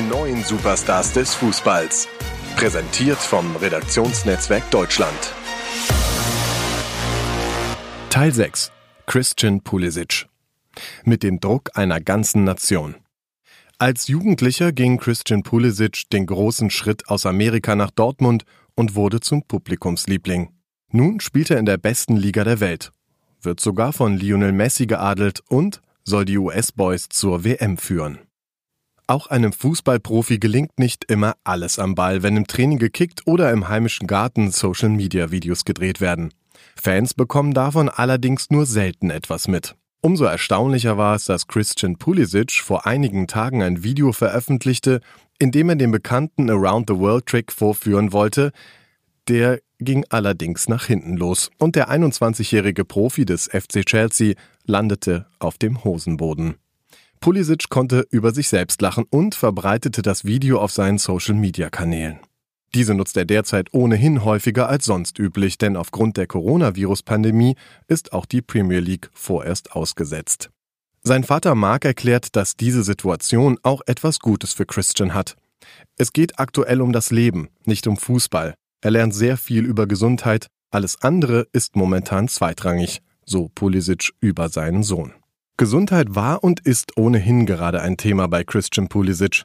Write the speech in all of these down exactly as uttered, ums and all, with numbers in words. Die neuen Superstars des Fußballs. Präsentiert vom Redaktionsnetzwerk Deutschland. Teil sechs. Christian Pulisic. Mit dem Druck einer ganzen Nation. Als Jugendlicher ging Christian Pulisic den großen Schritt aus Amerika nach Dortmund und wurde zum Publikumsliebling. Nun spielt er in der besten Liga der Welt, wird sogar von Lionel Messi geadelt und soll die U S-Boys zur W M führen. Auch einem Fußballprofi gelingt nicht immer alles am Ball, wenn im Training gekickt oder im heimischen Garten Social-Media-Videos gedreht werden. Fans bekommen davon allerdings nur selten etwas mit. Umso erstaunlicher war es, dass Christian Pulisic vor einigen Tagen ein Video veröffentlichte, in dem er den bekannten Around-the-World-Trick vorführen wollte. Der ging allerdings nach hinten los und der einundzwanzigjährige Profi des F C Chelsea landete auf dem Hosenboden. Pulisic konnte über sich selbst lachen und verbreitete das Video auf seinen Social-Media-Kanälen. Diese nutzt er derzeit ohnehin häufiger als sonst üblich, denn aufgrund der Coronavirus-Pandemie ist auch die Premier League vorerst ausgesetzt. Sein Vater Mark erklärt, dass diese Situation auch etwas Gutes für Christian hat. Es geht aktuell um das Leben, nicht um Fußball. Er lernt sehr viel über Gesundheit, alles andere ist momentan zweitrangig, so Pulisic über seinen Sohn. Gesundheit war und ist ohnehin gerade ein Thema bei Christian Pulisic.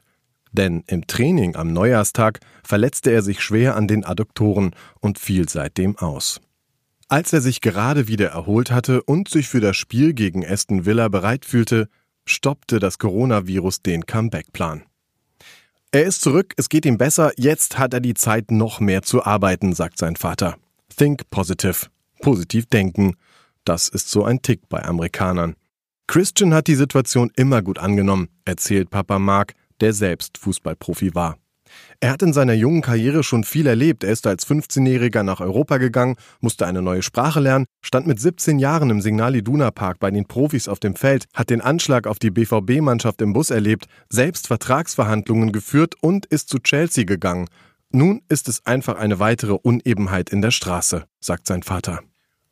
Denn im Training am Neujahrstag verletzte er sich schwer an den Adduktoren und fiel seitdem aus. Als er sich gerade wieder erholt hatte und sich für das Spiel gegen Aston Villa bereit fühlte, stoppte das Coronavirus den Comeback-Plan. Er ist zurück, es geht ihm besser, jetzt hat er die Zeit, noch mehr zu arbeiten, sagt sein Vater. Think positive, positiv denken, das ist so ein Tick bei Amerikanern. Christian hat die Situation immer gut angenommen, erzählt Papa Mark, der selbst Fußballprofi war. Er hat in seiner jungen Karriere schon viel erlebt. Er ist als fünfzehnjähriger nach Europa gegangen, musste eine neue Sprache lernen, stand mit siebzehn Jahren im Signal Iduna Park bei den Profis auf dem Feld, hat den Anschlag auf die B V B-Mannschaft im Bus erlebt, selbst Vertragsverhandlungen geführt und ist zu Chelsea gegangen. Nun ist es einfach eine weitere Unebenheit in der Straße, sagt sein Vater.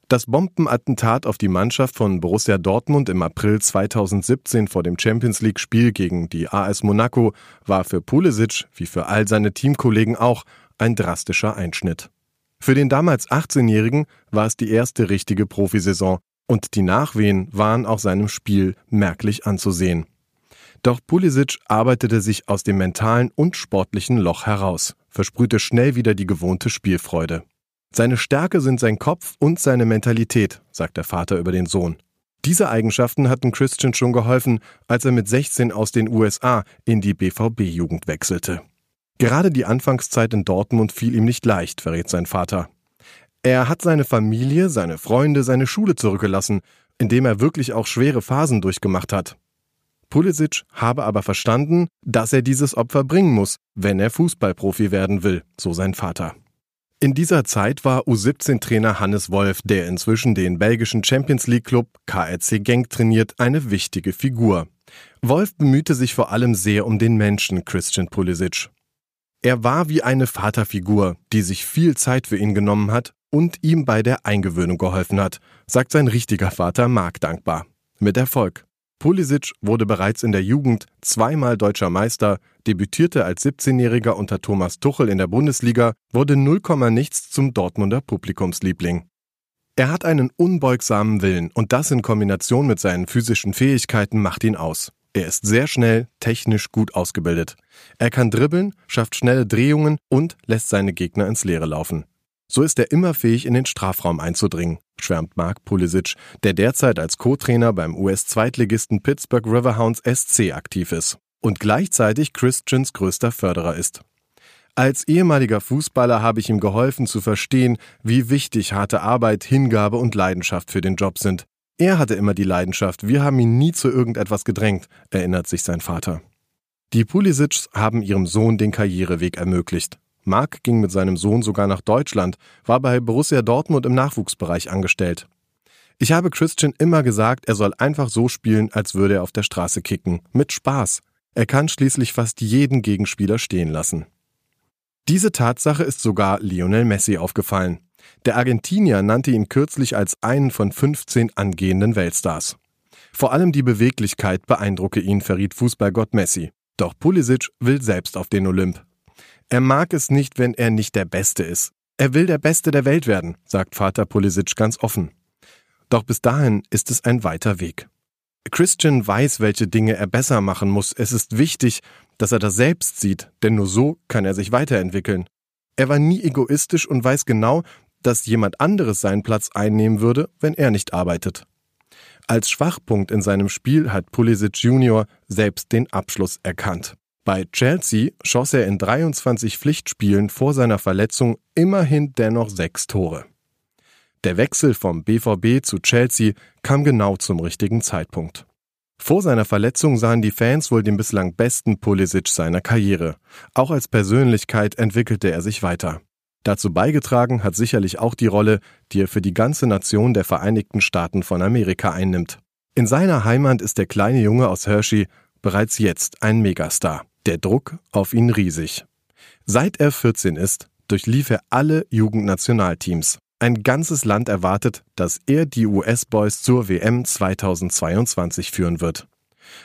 Das Bombenattentat auf die Mannschaft von Borussia Dortmund im April zweitausendsiebzehn vor dem Champions-League-Spiel gegen die A S Monaco war für Pulisic, wie für all seine Teamkollegen auch, ein drastischer Einschnitt. Für den damals achtzehnjährigen war es die erste richtige Profisaison und die Nachwehen waren auch seinem Spiel merklich anzusehen. Doch Pulisic arbeitete sich aus dem mentalen und sportlichen Loch heraus, versprühte schnell wieder die gewohnte Spielfreude. Seine Stärke sind sein Kopf und seine Mentalität, sagt der Vater über den Sohn. Diese Eigenschaften hatten Christian schon geholfen, als er mit sechzehn aus den U S A in die B V B-Jugend wechselte. Gerade die Anfangszeit in Dortmund fiel ihm nicht leicht, verrät sein Vater. Er hat seine Familie, seine Freunde, seine Schule zurückgelassen, indem er wirklich auch schwere Phasen durchgemacht hat. Pulisic habe aber verstanden, dass er dieses Opfer bringen muss, wenn er Fußballprofi werden will, so sein Vater. In dieser Zeit war U siebzehn Trainer Hannes Wolf, der inzwischen den belgischen Champions-League-Club K R C Genk trainiert, eine wichtige Figur. Wolf bemühte sich vor allem sehr um den Menschen Christian Pulisic. Er war wie eine Vaterfigur, die sich viel Zeit für ihn genommen hat und ihm bei der Eingewöhnung geholfen hat, sagt sein richtiger Vater Mark dankbar. Mit Erfolg. Pulisic wurde bereits in der Jugend zweimal deutscher Meister, debütierte als siebzehnjähriger unter Thomas Tuchel in der Bundesliga, wurde null Komma nichts zum Dortmunder Publikumsliebling. Er hat einen unbeugsamen Willen und das in Kombination mit seinen physischen Fähigkeiten macht ihn aus. Er ist sehr schnell, technisch gut ausgebildet. Er kann dribbeln, schafft schnelle Drehungen und lässt seine Gegner ins Leere laufen. So ist er immer fähig, in den Strafraum einzudringen, schwärmt Mark Pulisic, der derzeit als Co-Trainer beim U S-Zweitligisten Pittsburgh Riverhounds S C aktiv ist und gleichzeitig Christians größter Förderer ist. Als ehemaliger Fußballer habe ich ihm geholfen zu verstehen, wie wichtig harte Arbeit, Hingabe und Leidenschaft für den Job sind. Er hatte immer die Leidenschaft, wir haben ihn nie zu irgendetwas gedrängt, erinnert sich sein Vater. Die Pulisics haben ihrem Sohn den Karriereweg ermöglicht. Mark ging mit seinem Sohn sogar nach Deutschland, war bei Borussia Dortmund im Nachwuchsbereich angestellt. Ich habe Christian immer gesagt, er soll einfach so spielen, als würde er auf der Straße kicken. Mit Spaß. Er kann schließlich fast jeden Gegenspieler stehen lassen. Diese Tatsache ist sogar Lionel Messi aufgefallen. Der Argentinier nannte ihn kürzlich als einen von fünfzehn angehenden Weltstars. Vor allem die Beweglichkeit beeindrucke ihn, verriet Fußballgott Messi. Doch Pulisic will selbst auf den Olymp. Er mag es nicht, wenn er nicht der Beste ist. Er will der Beste der Welt werden, sagt Vater Pulisic ganz offen. Doch bis dahin ist es ein weiter Weg. Christian weiß, welche Dinge er besser machen muss. Es ist wichtig, dass er das selbst sieht, denn nur so kann er sich weiterentwickeln. Er war nie egoistisch und weiß genau, dass jemand anderes seinen Platz einnehmen würde, wenn er nicht arbeitet. Als Schwachpunkt in seinem Spiel hat Pulisic Junior selbst den Abschluss erkannt. Bei Chelsea schoss er in dreiundzwanzig Pflichtspielen vor seiner Verletzung immerhin dennoch sechs Tore. Der Wechsel vom B V B zu Chelsea kam genau zum richtigen Zeitpunkt. Vor seiner Verletzung sahen die Fans wohl den bislang besten Pulisic seiner Karriere. Auch als Persönlichkeit entwickelte er sich weiter. Dazu beigetragen hat sicherlich auch die Rolle, die er für die ganze Nation der Vereinigten Staaten von Amerika einnimmt. In seiner Heimat ist der kleine Junge aus Hershey bereits jetzt ein Megastar. Der Druck auf ihn riesig. Seit er vierzehn ist, durchlief er alle Jugendnationalteams. Ein ganzes Land erwartet, dass er die U S-Boys zur W M zweitausendzweiundzwanzig führen wird.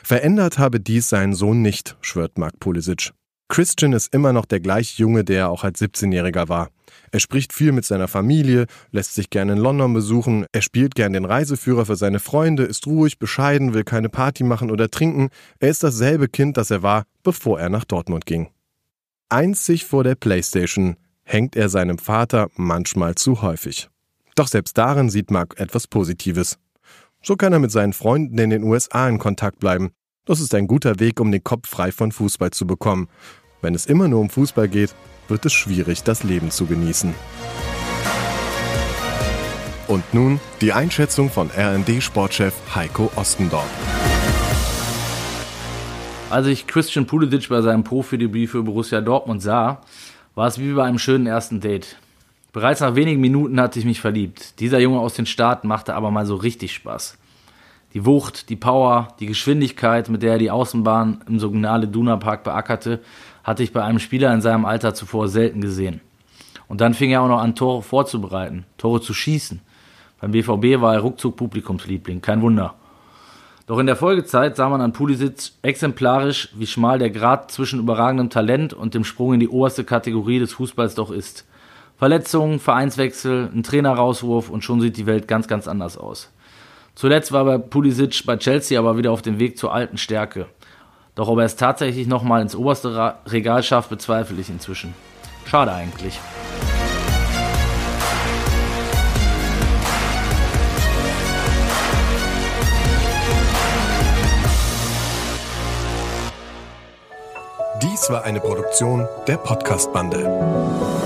Verändert habe dies seinen Sohn nicht, schwört Mark Pulisic. Christian ist immer noch der gleiche Junge, der er auch als siebzehnjähriger war. Er spricht viel mit seiner Familie, lässt sich gerne in London besuchen, er spielt gern den Reiseführer für seine Freunde, ist ruhig, bescheiden, will keine Party machen oder trinken. Er ist dasselbe Kind, das er war, bevor er nach Dortmund ging. Einzig vor der Playstation hängt er seinem Vater manchmal zu häufig. Doch selbst darin sieht Mark etwas Positives. So kann er mit seinen Freunden in den U S A in Kontakt bleiben. Das ist ein guter Weg, um den Kopf frei von Fußball zu bekommen. Wenn es immer nur um Fußball geht, wird es schwierig, das Leben zu genießen. Und nun die Einschätzung von R N D-Sportchef Heiko Ostendorf. Als ich Christian Pulisic bei seinem Profidebüt für Borussia Dortmund sah, war es wie bei einem schönen ersten Date. Bereits nach wenigen Minuten hatte ich mich verliebt. Dieser Junge aus den Staaten machte aber mal so richtig Spaß. Die Wucht, die Power, die Geschwindigkeit, mit der er die Außenbahn im Signal Iduna Park beackerte, hatte ich bei einem Spieler in seinem Alter zuvor selten gesehen. Und dann fing er auch noch an, Tore vorzubereiten, Tore zu schießen. Beim B V B war er ruckzuck Publikumsliebling, kein Wunder. Doch in der Folgezeit sah man an Pulisic exemplarisch, wie schmal der Grat zwischen überragendem Talent und dem Sprung in die oberste Kategorie des Fußballs doch ist. Verletzungen, Vereinswechsel, ein Trainerauswurf und schon sieht die Welt ganz, ganz anders aus. Zuletzt war bei Pulisic bei Chelsea aber wieder auf dem Weg zur alten Stärke. Doch ob er es tatsächlich nochmal ins oberste Regal schafft, bezweifle ich inzwischen. Schade eigentlich. Dies war eine Produktion der Podcastbande.